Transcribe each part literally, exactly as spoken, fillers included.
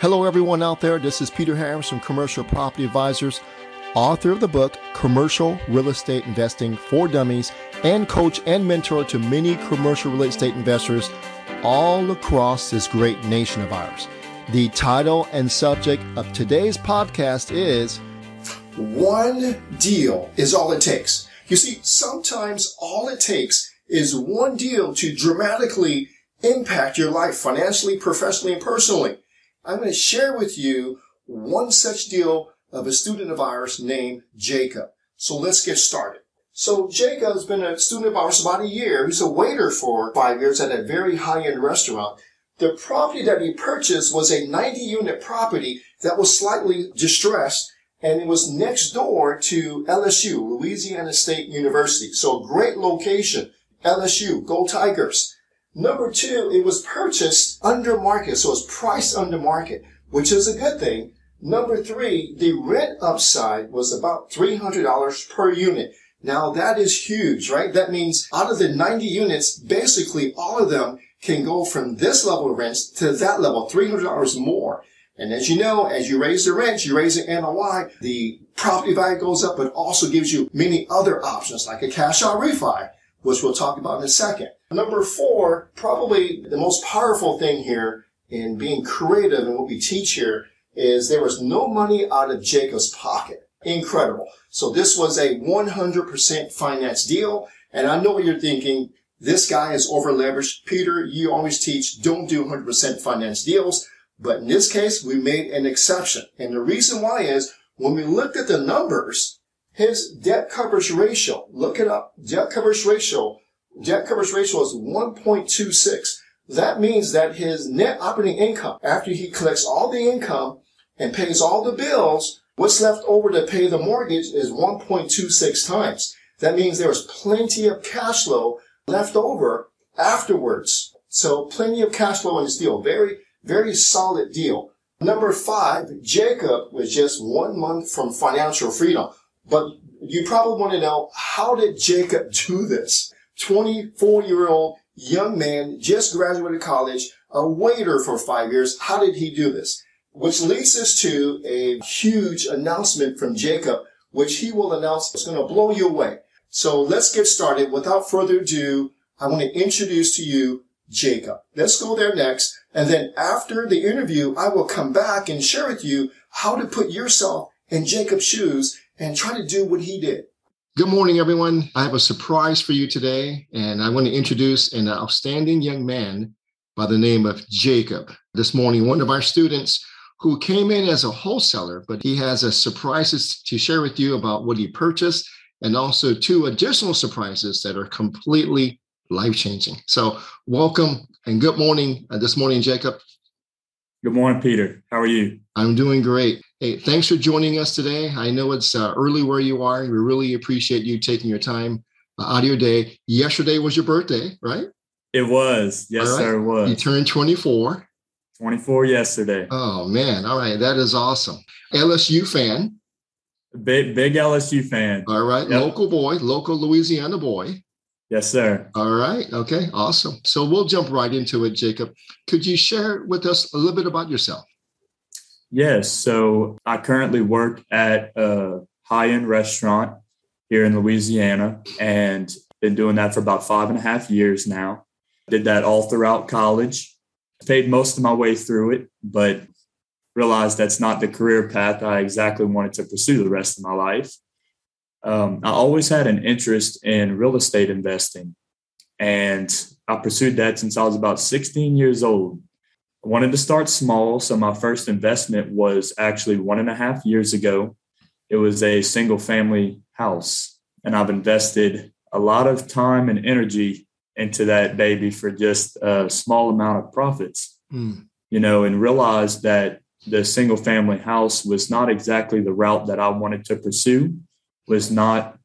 Hello everyone out there, this is Peter Harris from Commercial Property Advisors, author of the book Commercial Real Estate Investing for Dummies, and coach and mentor to many commercial real estate investors all across this great nation of ours. The title and subject of today's podcast is One Deal is All It Takes. You see, sometimes all it takes is one deal to dramatically impact your life financially, professionally, and personally. I'm going to share with you one such deal of a student of ours named Jacob. So let's get started. So Jacob has been a student of ours about a year. He's a waiter for five years at a very high-end restaurant. The property that he purchased was a ninety-unit property that was slightly distressed, and it was next door to L S U, Louisiana State University. So a great location. L S U, go Tigers. Number two, it was purchased under market, so it's priced under market, which is a good thing. Number three, the rent upside was about three hundred dollars per unit. Now that is huge, right? That means out of the ninety units, basically all of them can go from this level of rents to that level, three hundred dollars more. And as you know, as you raise the rent, you raise the N O I, the property value goes up, but also gives you many other options like a cash out refi, which we'll talk about in a second. Number four, probably the most powerful thing here in being creative and what we teach here is there was no money out of Jacob's pocket. Incredible. So this was a one hundred percent finance deal. And I know what you're thinking. This guy is over leveraged. Peter, you always teach don't do one hundred percent finance deals. But in this case, we made an exception. And the reason why is when we looked at the numbers, his debt coverage ratio, look it up, debt coverage ratio, debt coverage ratio is one point two six. That means that his net operating income, after he collects all the income and pays all the bills, what's left over to pay the mortgage is one point two six times. That means there was plenty of cash flow left over afterwards. So plenty of cash flow in this deal. Very, very solid deal. Number five, Jacob was just one month from financial freedom. But you probably want to know, how did Jacob do this? twenty-four-year-old young man, just graduated college, a waiter for five years. How did he do this? Which leads us to a huge announcement from Jacob, which he will announce is going to blow you away. So let's get started. Without further ado, I want to introduce to you Jacob. Let's go there next. And then after the interview, I will come back and share with you how to put yourself in Jacob's shoes and try to do what he did. Good morning, everyone. I have a surprise for you today, and I want to introduce an outstanding young man by the name of Jacob. This morning, one of our students who came in as a wholesaler, but he has a surprises to share with you about what he purchased, and also two additional surprises that are completely life-changing. So welcome and good morning uh, this morning, Jacob. Good morning, Peter. How are you? I'm doing great. Hey, thanks for joining us today. I know it's uh, early where you are. We really appreciate you taking your time uh, out of your day. Yesterday was your birthday, right? It was. Yes, right. Sir, it was. You turned twenty-four. twenty-four yesterday. Oh, man. All right. That is awesome. L S U fan. Big, big L S U fan. All right. Yep. Local boy, local Louisiana boy. Yes, sir. All right. Okay. Awesome. So we'll jump right into it, Jacob. Could you share with us a little bit about yourself? Yes. So I currently work at a high-end restaurant here in Louisiana and been doing that for about five and a half years now. Did that all throughout college, paid most of my way through it, but realized that's not the career path I exactly wanted to pursue the rest of my life. Um, I always had an interest in real estate investing, and I pursued that since I was about sixteen years old. I wanted to start small, so my first investment was actually one and a half years ago. It was a single-family house, and I've invested a lot of time and energy into that baby for just a small amount of profits, mm. you know, and realized that the single-family house was not exactly the route that I wanted to pursue. Was not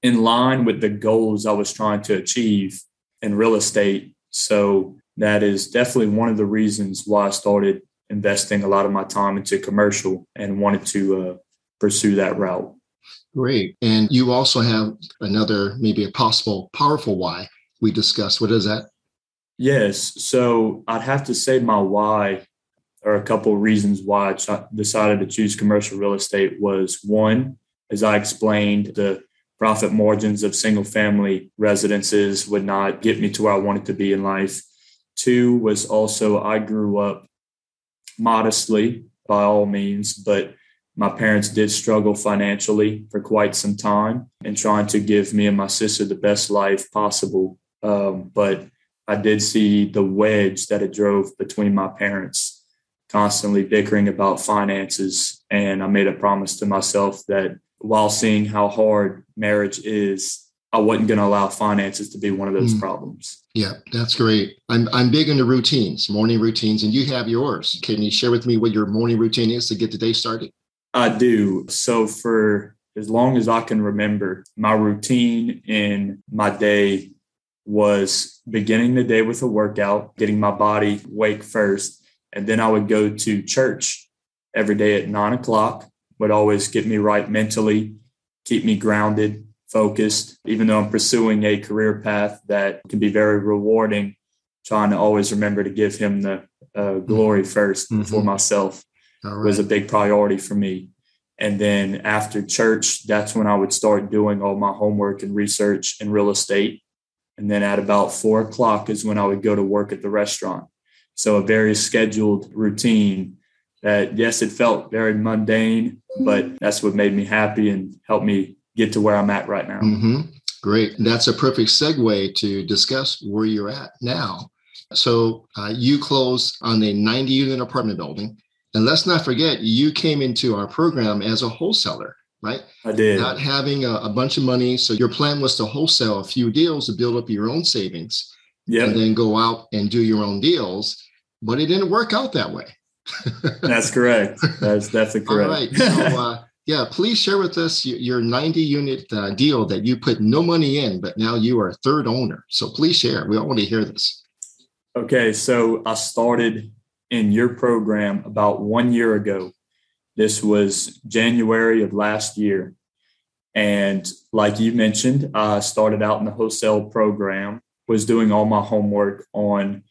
in line with the goals I was trying to achieve in real estate. So that is definitely one of the reasons why I started investing a lot of my time into commercial and wanted to uh, pursue that route. Great. And you also have another, maybe a possible powerful why we discussed. What is that? Yes. So I'd have to say my why there are a couple of reasons why I decided to choose commercial real estate. Was one, as I explained, the profit margins of single family residences would not get me to where I wanted to be in life. Two was also I grew up modestly by all means, but my parents did struggle financially for quite some time and trying to give me and my sister the best life possible. Um, but I did see the wedge that it drove between my parents, constantly bickering about finances. And I made a promise to myself that while seeing how hard marriage is, I wasn't going to allow finances to be one of those mm. problems. Yeah, that's great. I'm I'm big into routines, morning routines, and you have yours. Can you share with me what your morning routine is to get the day started? I do. So for as long as I can remember, my routine in my day was beginning the day with a workout, getting my body awake first, and then I would go to church every day at nine o'clock. Would always get me right mentally, keep me grounded, focused, even though I'm pursuing a career path that can be very rewarding, trying to always remember to give him the uh, glory first mm-hmm. before myself All right. was a big priority for me. And then after church, that's when I would start doing all my homework and research in real estate. And then at about four o'clock is when I would go to work at the restaurant. So a very scheduled routine that, yes, it felt very mundane, but that's what made me happy and helped me get to where I'm at right now. Mm-hmm. Great. That's a perfect segue to discuss where you're at now. So uh, you closed on a ninety-unit apartment building. And let's not forget, you came into our program as a wholesaler, right? I did. Not having a, a bunch of money. So your plan was to wholesale a few deals to build up your own savings yep. and then go out and do your own deals. But it didn't work out that way. That's correct. That's definitely correct. All right. So, uh, yeah, please share with us your ninety-unit uh, deal that you put no money in, but now you are a third owner. So please share. We all want to hear this. Okay. So I started in your program about one year ago. This was January of last year. And like you mentioned, I started out in the wholesale program, was doing all my homework on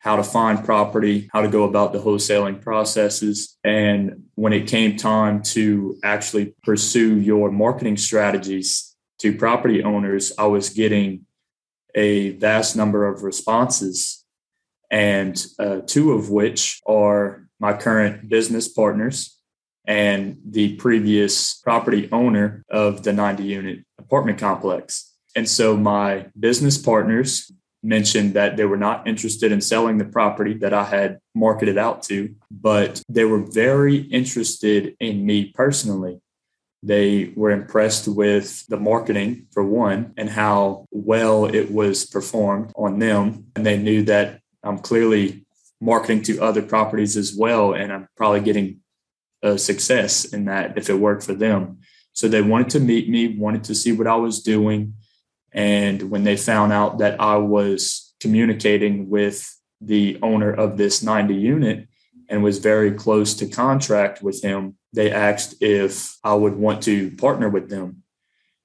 how to find property, how to go about the wholesaling processes. And when it came time to actually pursue your marketing strategies to property owners, I was getting a vast number of responses, and uh, two of which are my current business partners and the previous property owner of the ninety-unit apartment complex. And so my business partners mentioned that they were not interested in selling the property that I had marketed out to, but they were very interested in me personally. They were impressed with the marketing, for one, and how well it was performed on them. And they knew that I'm clearly marketing to other properties as well, and I'm probably getting a success in that if it worked for them. So they wanted to meet me, wanted to see what I was doing. And when they found out that I was communicating with the owner of this ninety unit and was very close to contract with him, they asked if I would want to partner with them.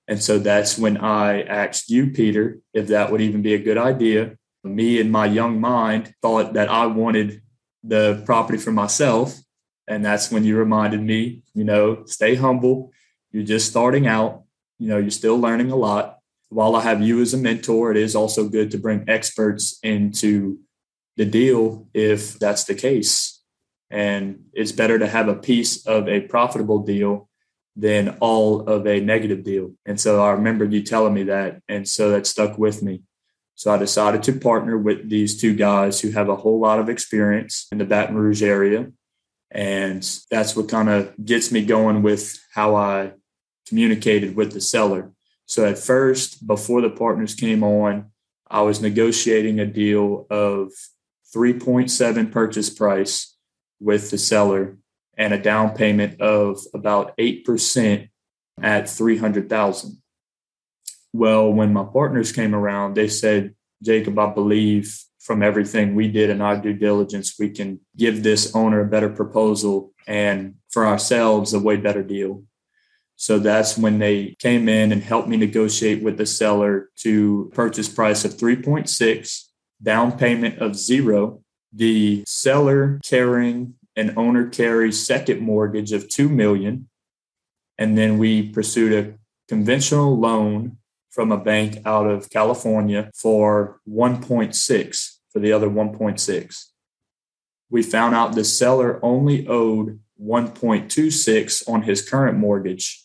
And so that's when I asked you, Peter, if that would even be a good idea. Me and my young mind thought that I wanted the property for myself. And that's when you reminded me, you know, stay humble. You're just starting out. You know, you're still learning a lot. While I have you as a mentor, it is also good to bring experts into the deal if that's the case. And it's better to have a piece of a profitable deal than all of a negative deal. And so I remember you telling me that. And so that stuck with me. So I decided to partner with these two guys who have a whole lot of experience in the Baton Rouge area. And that's what kind of gets me going with how I communicated with the seller. So at first, before the partners came on, I was negotiating a deal of three point seven purchase price with the seller and a down payment of about eight percent at three hundred thousand dollars. Well, when my partners came around, they said, Jacob, I believe from everything we did in our due diligence, we can give this owner a better proposal and for ourselves a way better deal. So that's when they came in and helped me negotiate with the seller to purchase price of three point six, down payment of zero, the seller carrying an owner carries second mortgage of two million dollars. And then we pursued a conventional loan from a bank out of California for one point six, for the other one point six. We found out the seller only owed one point two six on his current mortgage.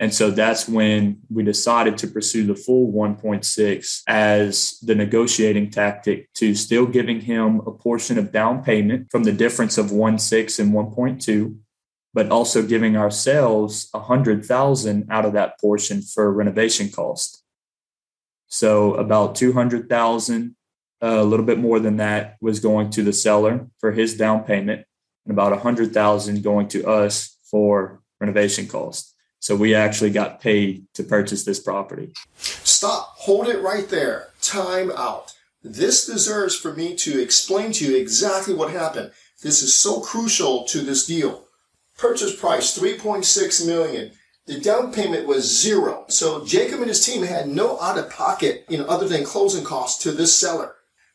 And so that's when we decided to pursue the full one point six as the negotiating tactic to still giving him a portion of down payment from the difference of one point six and one point two, but also giving ourselves one hundred thousand dollars out of that portion for renovation cost. So about two hundred thousand dollars, a little bit more than that, was going to the seller for his down payment, and about one hundred thousand dollars going to us for renovation costs. So we actually got paid to purchase this property. Stop. Hold it right there. Time out. This deserves for me to explain to you exactly what happened. This is so crucial to this deal. Purchase price, three point six million dollars. The down payment was zero. So Jacob and his team had no out-of-pocket, you know, other than closing costs to this seller.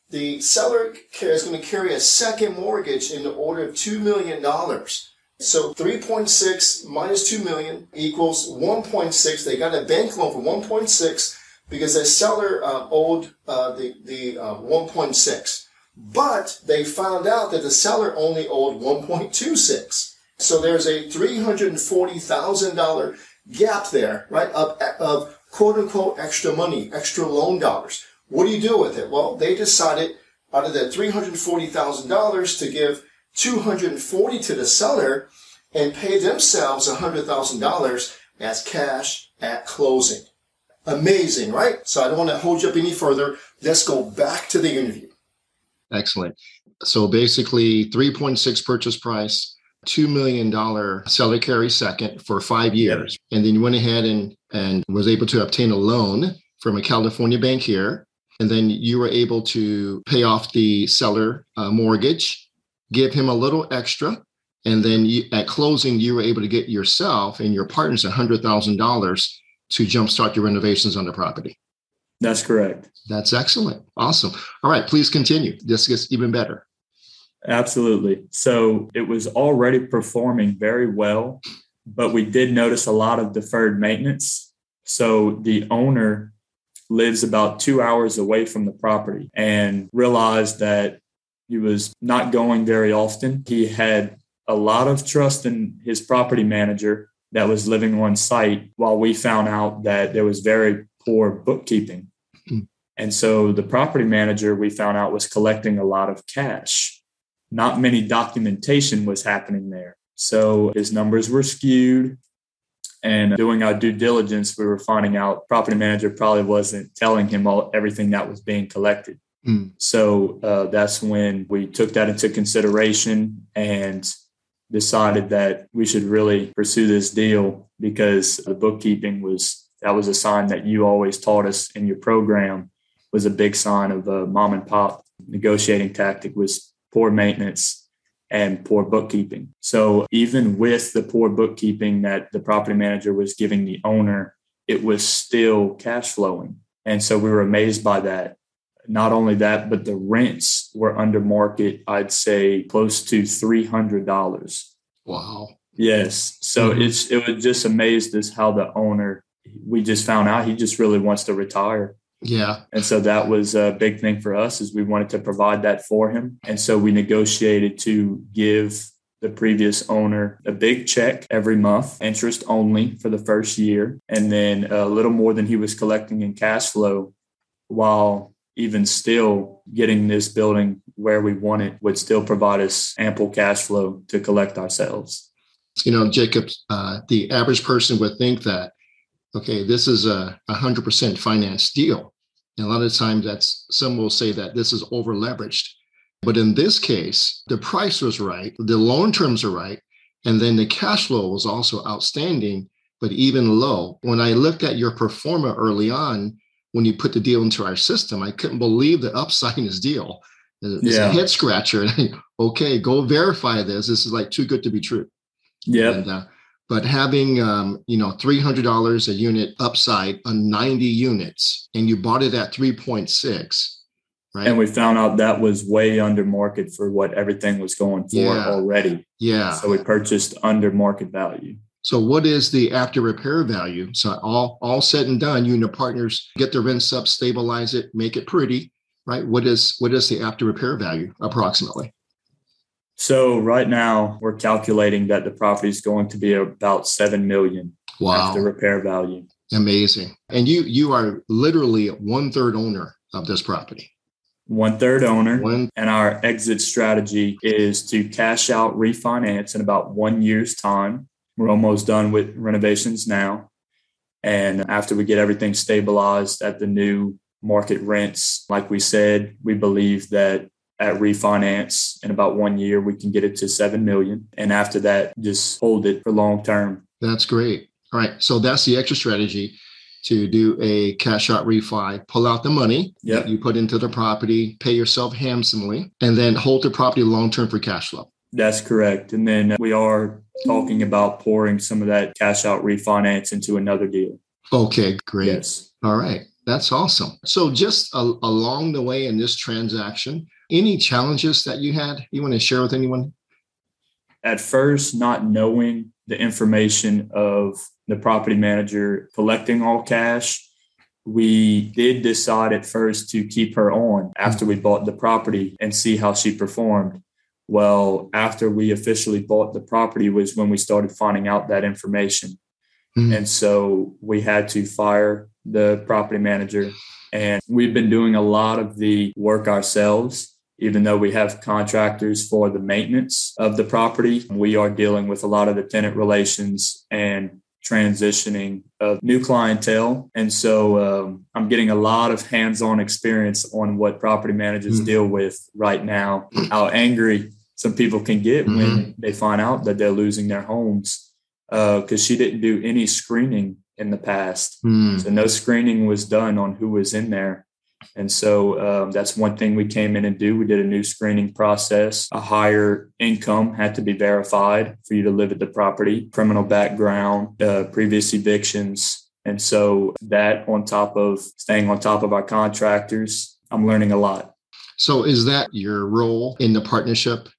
The seller is going to carry a second mortgage in the order of two million dollars. So three point six minus two million dollars equals one point six. They got a bank loan for one point six because the seller uh, owed uh, the, the uh, one point six. But they found out that the seller only owed one point two six. So there's a three hundred forty thousand dollars gap there, right, of, of quote-unquote extra money, extra loan dollars. What do you do with it? Well, they decided out of that three hundred forty thousand dollars to give two hundred forty thousand dollars to the seller and pay themselves one hundred thousand dollars as cash at closing. Amazing, right? So I don't want to hold you up any further. Let's go back to the interview. Excellent. So basically three point six purchase price, two million dollars seller carry second for five years. Yep. And then you went ahead and, and was able to obtain a loan from a California bank here. And then you were able to pay off the seller uh, mortgage, give him a little extra. And then you, at closing, you were able to get yourself and your partners one hundred thousand dollars to jumpstart your renovations on the property. That's correct. That's excellent. Awesome. All right, please continue. This gets even better. Absolutely. So it was already performing very well, but we did notice a lot of deferred maintenance. So the owner lives about two hours away from the property and realized that he was not going very often. He had a lot of trust in his property manager that was living on site, while we found out that there was very poor bookkeeping. And so the property manager, we found out, was collecting a lot of cash. Not many documentation was happening there. So his numbers were skewed. And doing our due diligence, we were finding out property manager probably wasn't telling him all everything that was being collected. Mm. So uh, that's when we took that into consideration and decided that we should really pursue this deal, because the bookkeeping was, that was a sign that you always taught us in your program, was a big sign of a mom and pop negotiating tactic, was poor maintenance and poor bookkeeping. So even with the poor bookkeeping that the property manager was giving the owner, it was still cash flowing. And so we were amazed by that. Not only that, but the rents were under market, I'd say close to three hundred dollars. Wow. Yes. So mm-hmm. it's it was just amazed as how the owner, we just found out he just really wants to retire. Yeah. And so that was a big thing for us, is we wanted to provide that for him. And so we negotiated to give the previous owner a big check every month, interest only for the first year, and then a little more than he was collecting in cash flow, while even still getting this building where we want it would still provide us ample cash flow to collect ourselves. You know, Jacob, uh, the average person would think that, okay, this is a one hundred percent financed deal. And a lot of times that's, some will say that this is over leveraged. But in this case, the price was right, the loan terms are right, and then the cash flow was also outstanding, but even low. When I looked at your pro forma early on, when you put the deal into our system, I couldn't believe the upside in this deal. It's yeah. a head scratcher. Okay, go verify this. This is like too good to be true. Yeah. And, uh, But having, um, you know, three hundred dollars a unit upside on ninety units, and you bought it at three point six, Right. And we found out that was way under market for what everything was going for yeah. already. Yeah. So we purchased under market value. So what is the after repair value? So all, all said and done, you and your partners get the rents up, stabilize it, make it pretty, right? What is, what is the after repair value approximately? So right now we're calculating that the property is going to be about seven million dollars wow. after repair value. Amazing. And you, you are literally one third owner of this property. One third owner. One. And our exit strategy is to cash out, refinance in about one year's time. We're almost done with renovations now. And after we get everything stabilized at the new market rents, like we said, we believe that at refinance in about one year, we can get it to seven million dollars. And after that, just hold it for long term. That's great. All right. So that's the extra strategy, to do a cash out refi, pull out the money yep. that you put into the property, pay yourself handsomely, and then hold the property long term for cash flow. That's correct. And then we are talking about pouring some of that cash out refinance into another deal. Okay, great. Yes. All right. That's awesome. So just a, along the way in this transaction, any challenges that you had you want to share with anyone? At first, not knowing the information of the property manager collecting all cash, we did decide at first to keep her on after we bought the property and see how she performed. Well, after we officially bought the property was when we started finding out that information. Mm-hmm. And so we had to fire the property manager. And we've been doing a lot of the work ourselves, even though we have contractors for the maintenance of the property. We are dealing with a lot of the tenant relations and transitioning of new clientele. And so um, I'm getting a lot of hands-on experience on what property managers mm-hmm. deal with right now, how angry some people can get mm-hmm. when they find out that they're losing their homes, because uh, she didn't do any screening in the past. Mm-hmm. So no screening was done on who was in there. And so um, that's one thing we came in and do. We did a new screening process. A higher income had to be verified for you to live at the property, criminal background, uh, previous evictions. And so that, on top of staying on top of our contractors, I'm learning a lot. So is that your role in the partnership?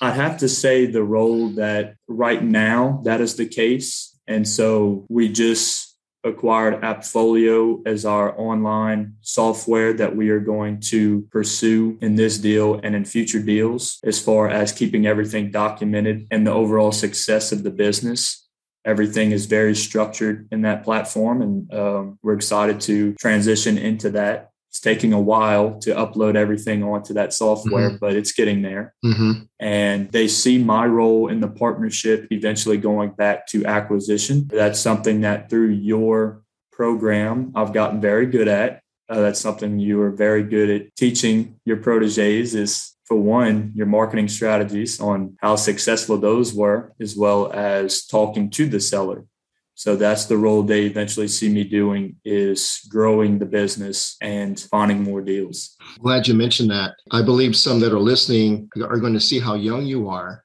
I have to say the role that right now that is the case. And so we just acquired AppFolio as our online software that we are going to pursue in this deal and in future deals, as far as keeping everything documented and the overall success of the business. Everything is very structured in that platform, and um, we're excited to transition into that. It's taking a while to upload everything onto that software, mm-hmm. but it's getting there. Mm-hmm. And they see my role in the partnership eventually going back to acquisition. That's something that through your program, I've gotten very good at. Uh, that's something you are very good at teaching your proteges is, for one, your marketing strategies on how successful those were, as well as talking to the seller. So that's the role they eventually see me doing, is growing the business and finding more deals. Glad you mentioned that. I believe some that are listening are going to see how young you are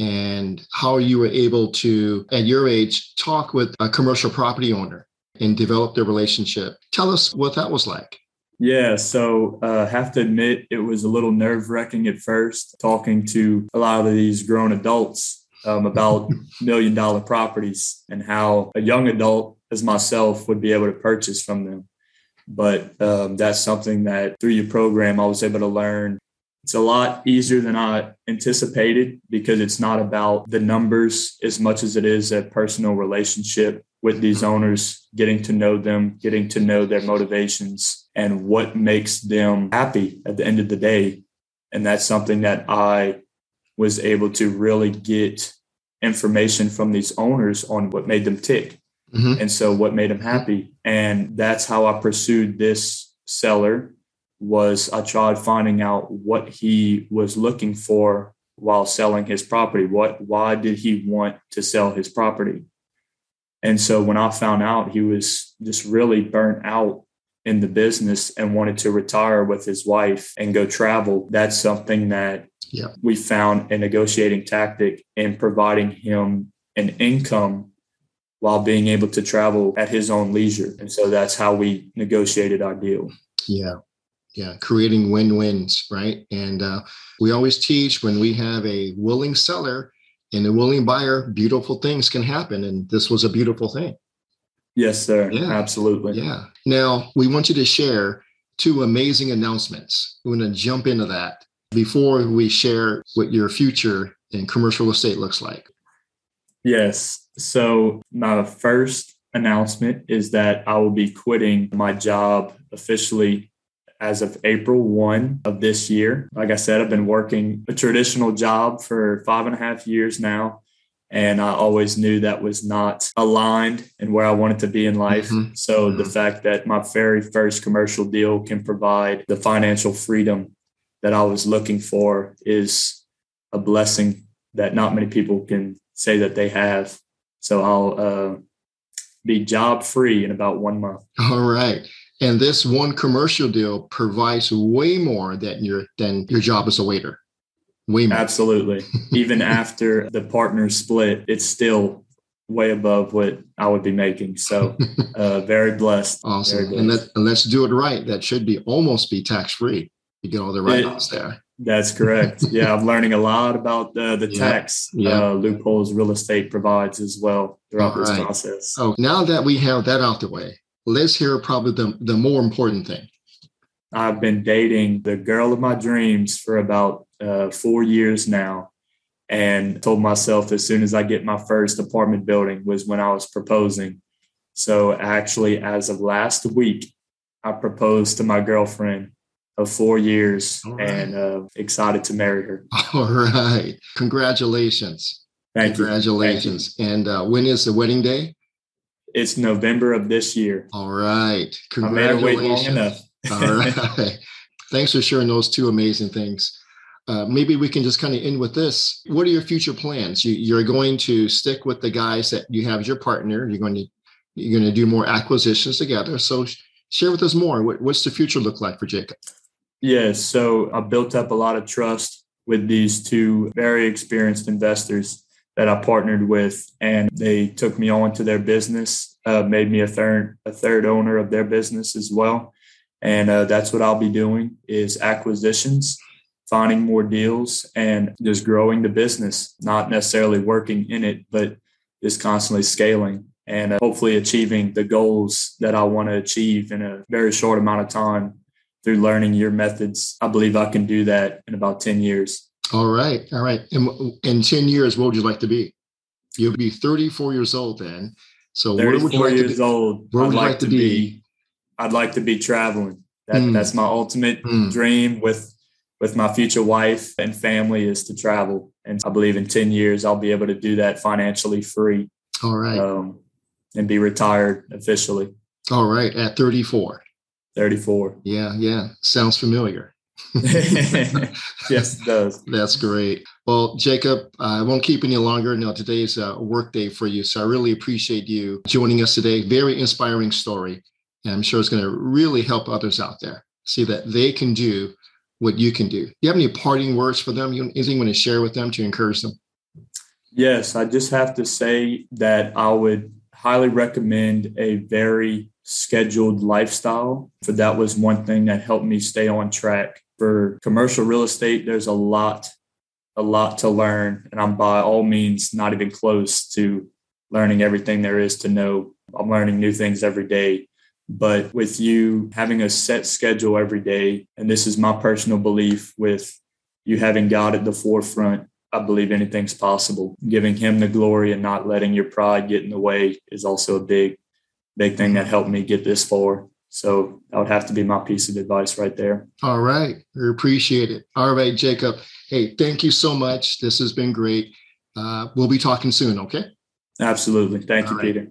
and how you were able to, at your age, talk with a commercial property owner and develop their relationship. Tell us what that was like. Yeah, so I uh, have to admit it was a little nerve-wracking at first, talking to a lot of these grown adults Um, about million dollar properties and how a young adult as myself would be able to purchase from them. But um, that's something that through your program, I was able to learn. It's a lot easier than I anticipated, because it's not about the numbers as much as it is a personal relationship with these owners, getting to know them, getting to know their motivations and what makes them happy at the end of the day. And that's something that I was able to really get information from these owners on what made them tick. Mm-hmm. And so what made them happy. And that's how I pursued this seller, was I tried finding out what he was looking for while selling his property. What, why did he want to sell his property? And so when I found out he was just really burnt out in the business and wanted to retire with his wife and go travel, that's something that yeah. we found a negotiating tactic in providing him an income while being able to travel at his own leisure. And so that's how we negotiated our deal. Yeah. Yeah, creating win-wins, right? And uh, we always teach when we have a willing seller and a willing buyer, beautiful things can happen. And this was a beautiful thing. Yes, sir. Yeah. Absolutely. Yeah. Now, we want you to share two amazing announcements. We're going to jump into that before we share what your future in commercial estate looks like. Yes. So my first announcement is that I will be quitting my job officially as of April first of this year. Like I said, I've been working a traditional job for five and a half years now. And I always knew that was not aligned and where I wanted to be in life. Mm-hmm. So mm-hmm. the fact that my very first commercial deal can provide the financial freedom that I was looking for is a blessing that not many people can say that they have. So I'll uh, be job free in about one month. All right. And this one commercial deal provides way more than your than your job as a waiter. Way more. Absolutely. Even after the partner split, it's still way above what I would be making. So uh, very blessed. Awesome. Very blessed. And, that, and let's do it right. That should be almost be tax-free. You get all the write-offs there. That's correct. Yeah, I'm learning a lot about uh, the yeah. tax yeah. Uh, loopholes real estate provides as well throughout all this right. process. Oh, now that we have that out the way, let's hear probably the, the more important thing. I've been dating the girl of my dreams for about uh, four years now, and told myself as soon as I get my first apartment building was when I was proposing. So actually, as of last week, I proposed to my girlfriend of four years right. and uh, excited to marry her. All right. Congratulations. Thank Congratulations. You. Thank and uh, when is the wedding day? It's November of this year. All right. Congratulations. I made her wait long enough. All right. Thanks for sharing those two amazing things. Uh, maybe we can just kind of end with this. What are your future plans? You, you're going to stick with the guys that you have as your partner. You're going to you're going to do more acquisitions together. So sh- share with us more. What, what's the future look like for Jacob? Yes. Yeah, so I built up a lot of trust with these two very experienced investors that I partnered with, and they took me on to their business, uh, made me a third a third owner of their business as well. And uh, that's what I'll be doing is acquisitions, finding more deals, and just growing the business, not necessarily working in it, but just constantly scaling and uh, hopefully achieving the goals that I want to achieve in a very short amount of time through learning your methods. I believe I can do that in about ten years. All right. All right. In, in ten years, what would you like to be? You'll be thirty-four years old then. So where would you like years to be? Old, where would I'd you like, like to be? be? I'd like to be traveling. That, mm. That's my ultimate mm. dream with with my future wife and family is to travel. And I believe in ten years, I'll be able to do that financially free. All right. Um, and be retired officially. All right. At thirty-four. thirty-four. Yeah. Yeah. Sounds familiar. Yes, it does. That's great. Well, Jacob, I won't keep any longer. No, today's a work day for you. So I really appreciate you joining us today. Very inspiring story. And I'm sure it's going to really help others out there see that they can do what you can do. Do you have any parting words for them? Anything you want to share with them to encourage them? Yes, I just have to say that I would highly recommend a very scheduled lifestyle. For that was one thing that helped me stay on track. For commercial real estate, there's a lot, a lot to learn. And I'm by all means not even close to learning everything there is to know. I'm learning new things every day. But with you having a set schedule every day, and this is my personal belief, with you having God at the forefront, I believe anything's possible. Giving him the glory and not letting your pride get in the way is also a big, big thing that helped me get this far. So that would have to be my piece of advice right there. All right. We appreciate it. All right, Jacob. Hey, thank you so much. This has been great. Uh, we'll be talking soon, okay? Absolutely. Thank you, Peter.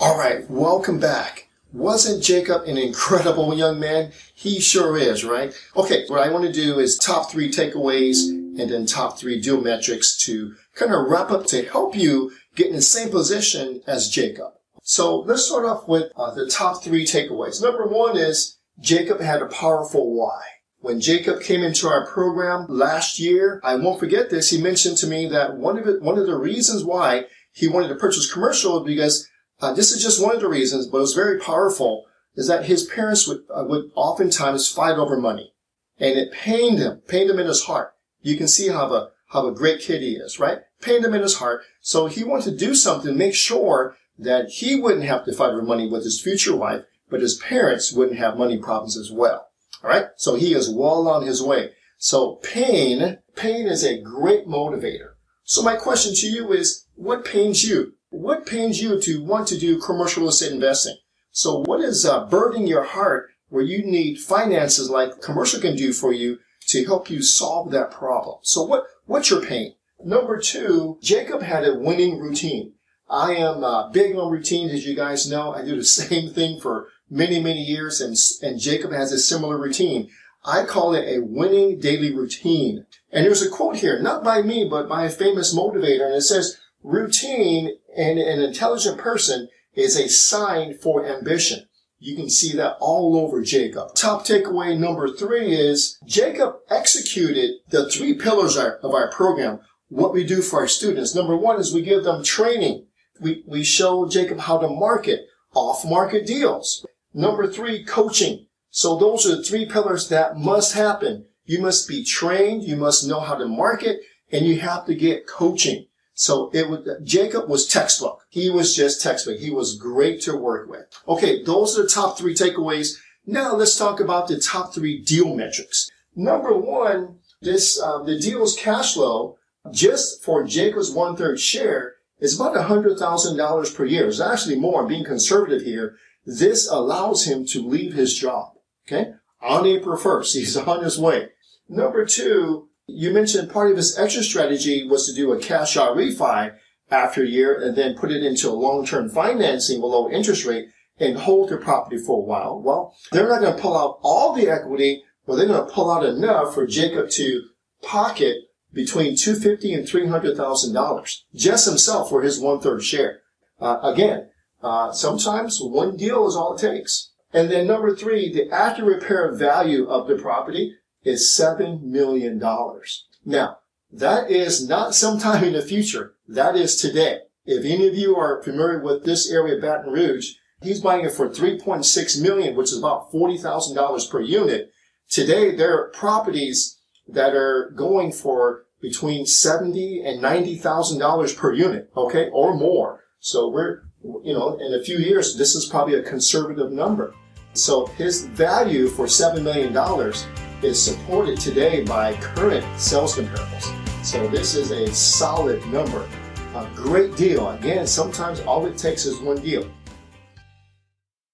All right. Welcome back. Wasn't Jacob an incredible young man? He sure is, right? Okay, what I want to do is top three takeaways and then top three deal metrics to kind of wrap up to help you get in the same position as Jacob. So let's start off with uh, the top three takeaways. Number one is Jacob had a powerful why. When Jacob came into our program last year, I won't forget this, he mentioned to me that one of, it, one of the reasons why he wanted to purchase commercial is because Uh, this is just one of the reasons, but it was very powerful is that his parents would, uh, would oftentimes fight over money. And it pained him, pained him in his heart. You can see how a, how a great kid he is, right? Pained him in his heart. So he wanted to do something, make sure that he wouldn't have to fight over money with his future wife, but his parents wouldn't have money problems as well. All right? So he is well on his way. So pain, pain is a great motivator. So my question to you is, what pains you? What pains you to want to do commercial real estate investing? So what is uh, burdening your heart where you need finances like commercial can do for you to help you solve that problem? So what, what's your pain? Number two, Jacob had a winning routine. I am uh, big on routines, as you guys know. I do the same thing for many, many years, and, and Jacob has a similar routine. I call it a winning daily routine. And there's a quote here, not by me, but by a famous motivator, and it says, routine in an intelligent person is a sign for ambition. You can see that all over Jacob. Top takeaway number three is Jacob executed the three pillars of our program, what we do for our students. Number one is we give them training. We, we show Jacob how to market off-market deals. Number three, coaching. So those are the three pillars that must happen. You must be trained, you must know how to market, and you have to get coaching. So it would, Jacob was textbook. He was just textbook. He was great to work with. Okay, those are the top three takeaways. Now let's talk about the top three deal metrics. Number one, this uh, the deal's cash flow just for Jacob's one-third share is about one hundred thousand dollars per year. It's actually more. I'm being conservative here. This allows him to leave his job, okay, on April first. He's on his way. Number two, you mentioned part of his extra strategy was to do a cash out refi after a year and then put it into a long-term financing below interest rate and hold the property for a while. Well, they're not going to pull out all the equity, but they're going to pull out enough for Jacob to pocket between two hundred fifty thousand dollars and three hundred thousand dollars just himself for his one-third share. Uh, again, uh, sometimes one deal is all it takes. And then number three, the after-repair value of the property is seven million dollars. Now, that is not sometime in the future. That is today. If any of you are familiar with this area of Baton Rouge, he's buying it for three point six million dollars, which is about forty thousand dollars per unit. Today, there are properties that are going for between seventy thousand dollars and ninety thousand dollars per unit, okay, or more. So we're, you know, in a few years, this is probably a conservative number. So his value for seven million dollars is supported today by current sales comparables. So this is a solid number, a great deal. Again, sometimes all it takes is one deal.